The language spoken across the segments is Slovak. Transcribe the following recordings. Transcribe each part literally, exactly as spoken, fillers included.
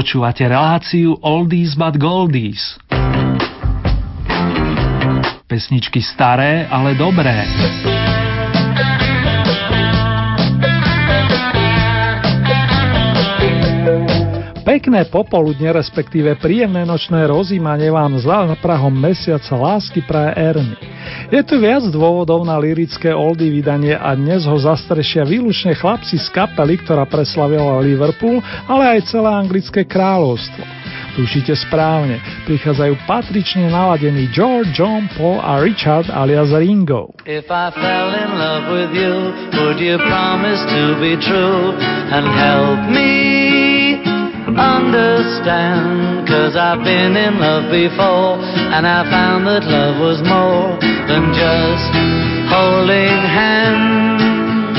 Počúvate reláciu Oldies but Goldies. Pesničky staré, ale dobré. Pekné popoludne, respektíve príjemné nočné rozímanie vám s prahom mesiaca lásky praje Ernie. Je tu viac dôvodov na lyrické oldy vydanie a dnes ho zastrešia výlučne chlapci z kapely, ktorá preslavila Liverpool, ale aj celé anglické kráľovstvo. Tušíte správne, prichádzajú patrične naladení George, John, Paul a Richard alias Ringo. If I fell in love with you, would you promise to be true and help me understand, 'cause I've been in love before and I found that love was more than just holding hands.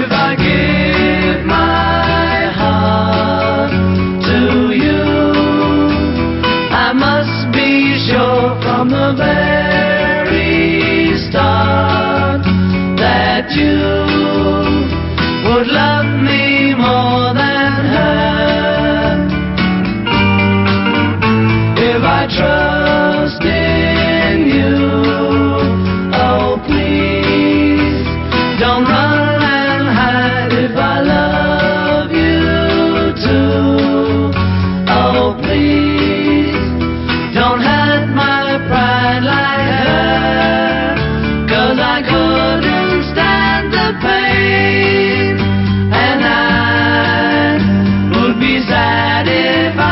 If I give my heart to you, I must be sure from the very start that you would love me more than her. I trust in you, oh please, don't run and hide if I love you too, oh please, don't hurt my pride like her, 'cause I couldn't stand the pain, and I would be sad if I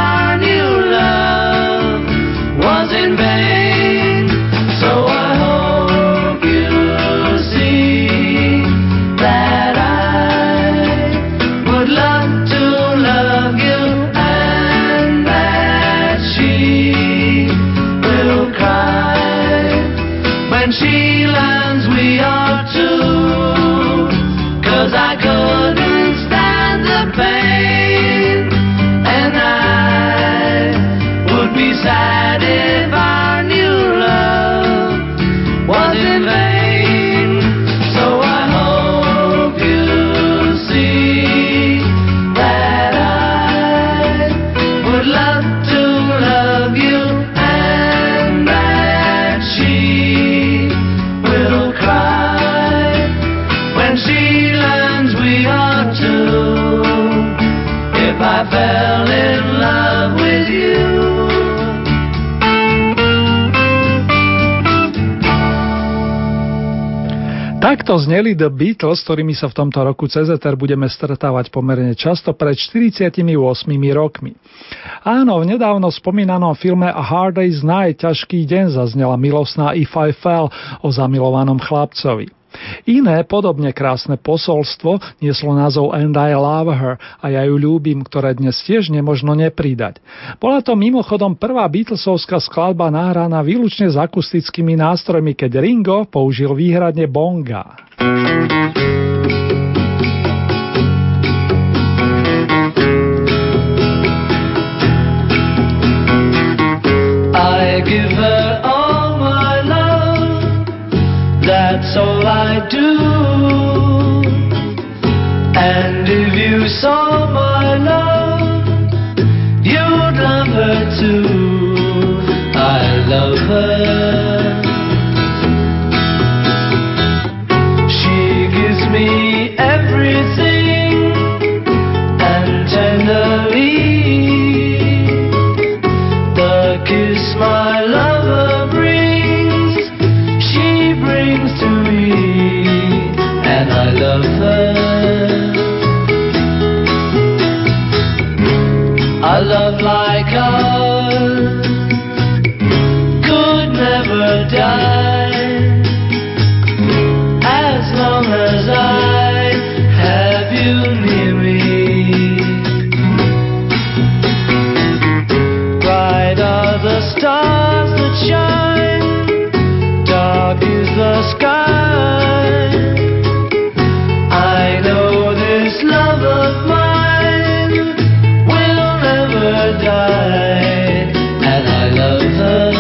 Takto zneli The Beatles, s ktorými sa v tomto roku cez éter budeme stretávať pomerne často pred štyridsiatimi ôsmimi rokmi. Áno, v nedávno spomínanom filme A Hard Day's Night, ťažký deň, zaznela milostná If I Fell o zamilovanom chlapcovi. Iné podobne krásne posolstvo nieslo názov And I Love Her a ja ju ľúbim, ktoré dnes tiež nemožno nepridať. Bola to mimochodom prvá Beatlesovská skladba nahraná výlučne s akustickými nástrojmi, keď Ringo použil výhradne bonga. I give her all my love, that's all I do, and if you saw my love, you'd love her too. I love her. She gives me everything and tenderly the kiss my lover brings, she brings to me. And I love her. A love like ours could never die, as long as I have you near me. Bright are the stars that shine, dark is the sky. Love of mine will never die, and I love her.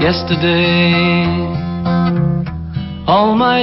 Yesterday, all my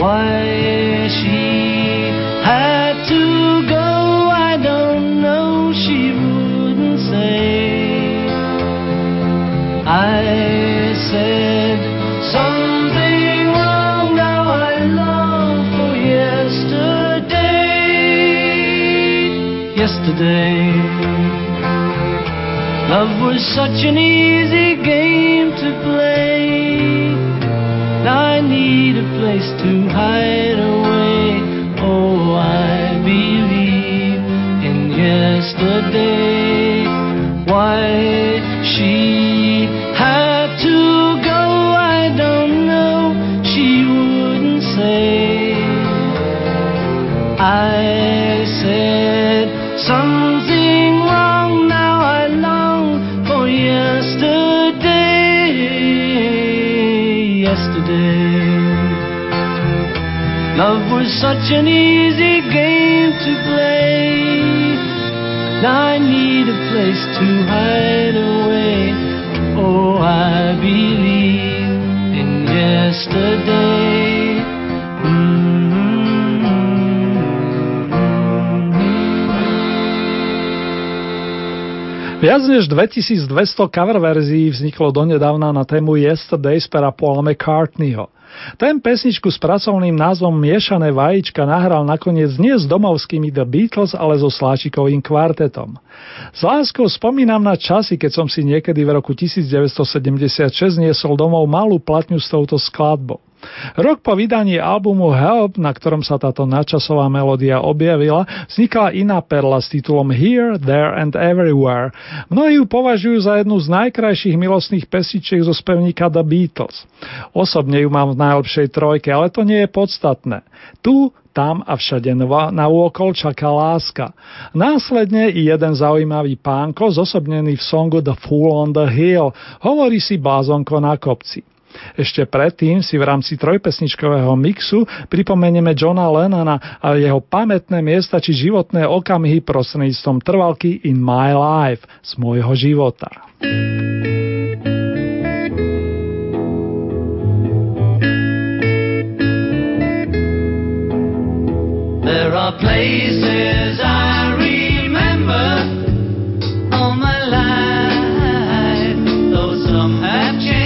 Why she had to go, I don't know, she wouldn't say. I said something wrong, now I long for yesterday. Yesterday, love was such an easy game to play. Now I need a place to hide away. Oh, I believe in yesterday. Why she had to go, I don't know, she wouldn't say. I said something wrong, now I long for yesterday. Yesterday, love was such an easy game to play. Now I need a place to hide away. Oh, I believe in yesterday. Viac než dvetisícdvesto cover verzií vzniklo donedávna na tému Yesterday z pera Paula McCartneyho. Ten pesničku s pracovným názvom Miešané vajíčka nahral nakoniec nie s domovskými The Beatles, ale so Sláčikovým kvartetom. S láskou spomínam na časy, keď som si niekedy v roku devätnásťsedemdesiatšesť niesol domov malú platňu s touto skladbou. Rok po vydaní albumu Help, na ktorom sa táto nadčasová melódia objavila, vznikla iná perla s titulom Here, There and Everywhere. Mnohí ju považujú za jednu z najkrajších milostných pesničiek zo spevníka The Beatles. Osobne ju mám v najlepšej trojke, ale to nie je podstatné. Tu, tam a všade naôkol čaká láska. Následne i jeden zaujímavý pánko, zosobnený v songu The Fool on the Hill, hovorí si blázonko na kopci. Ešte predtým si v rámci trojpesničkového mixu pripomenieme Johna Lennona a jeho pamätné miesta či životné okamihy prostredníctvom trvalky In My Life, z môjho života. There are places I remember all my life, though some have changed.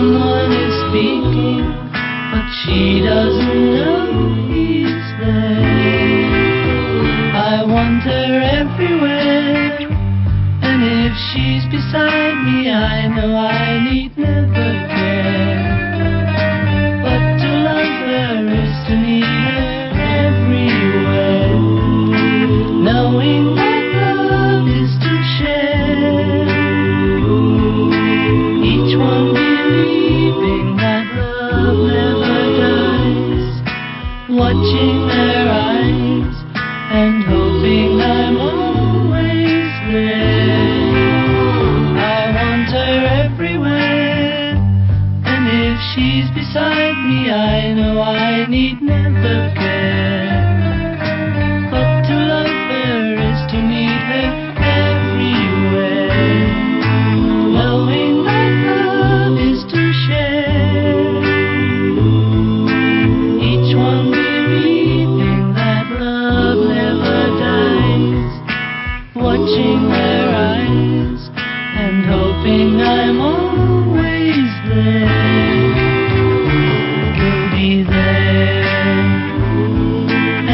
someone is speaking, but she doesn't know he's there. I want her everywhere, and if she's beside me, I know I need never care. But to love her is to need her everywhere, knowing that. Watching their eyes and hoping I'm always there. I want her everywhere, and if she's beside me, I know I need never care. But to love her is to need her everywhere, knowing that love is to share. Watching their eyes and hoping I'm always there. You'll be there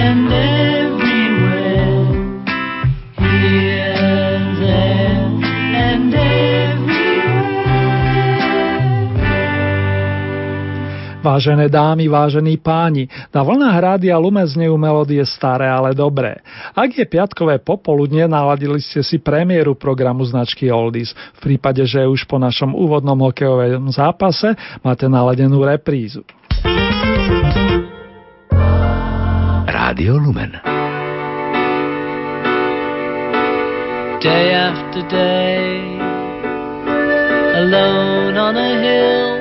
and everywhere, here, there and everywhere. Vážené dámy, vážení páni, na vlnách rádia Lumen znejú melódie staré, ale dobré. Ak je piatkové popoludne, naladili ste si premiéru programu značky Oldies. V prípade, že už po našom úvodnom hokejovom zápase máte naladenú reprízu. Rádio Lumen. Day after day, alone on a hill,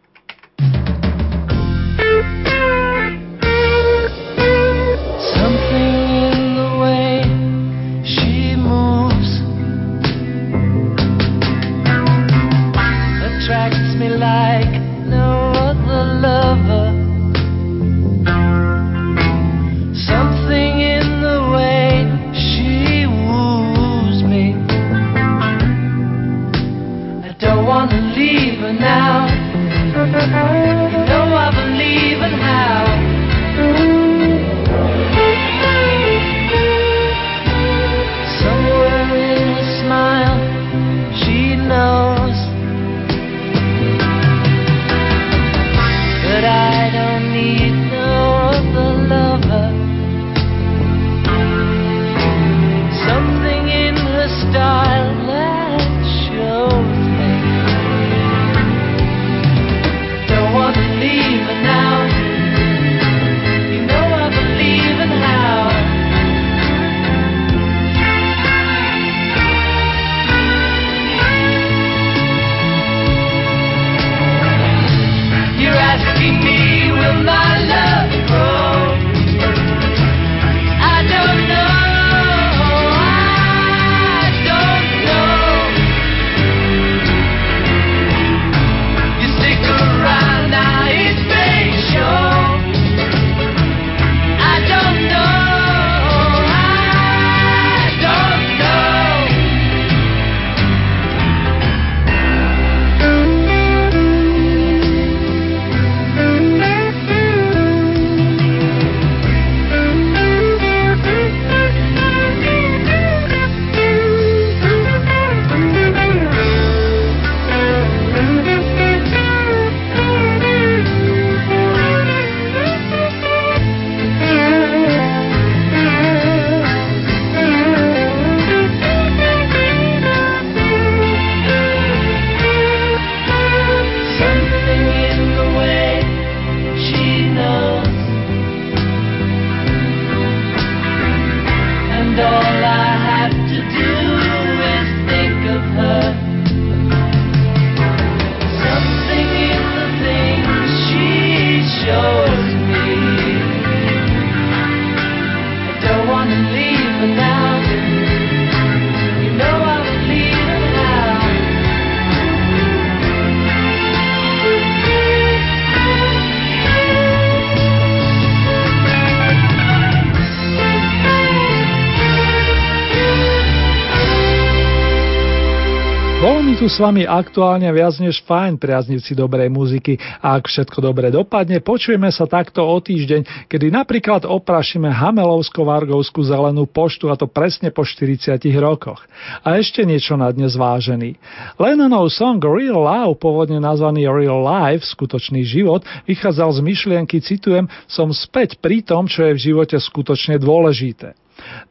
Tu s vami aktuálne viac než fajn, priaznici dobrej muziky, a ak všetko dobre dopadne, počujeme sa takto o týždeň, kedy napríklad oprašíme Hamelovsko-Vargovskú zelenú poštu, a to presne po štyridsiatich rokoch. A ešte niečo na dnes vážený. Lennonov song Real Love, pôvodne nazvaný Real Life, skutočný život, vychádzal z myšlienky, citujem, som späť pri tom, čo je v živote skutočne dôležité.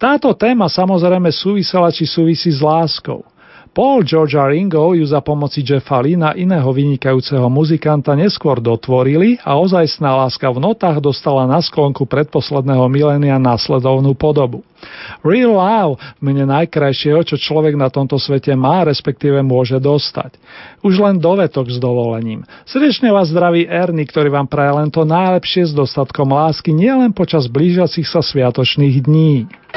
Táto téma samozrejme súvisela či súvisí s láskou. Paul George a Ringo ju za pomoci Jeffa Lynna, iného vynikajúceho muzikanta, neskôr dotvorili a ozajstná láska v notách dostala na sklonku predposledného milénia následovnú podobu. Real love, mene najkrajšieho, čo človek na tomto svete má, respektíve môže dostať. Už len dovetok s dovolením. Srdečne vás zdraví Ernie, ktorý vám praje len to najlepšie s dostatkom lásky nielen počas blížiacich sa sviatočných dní.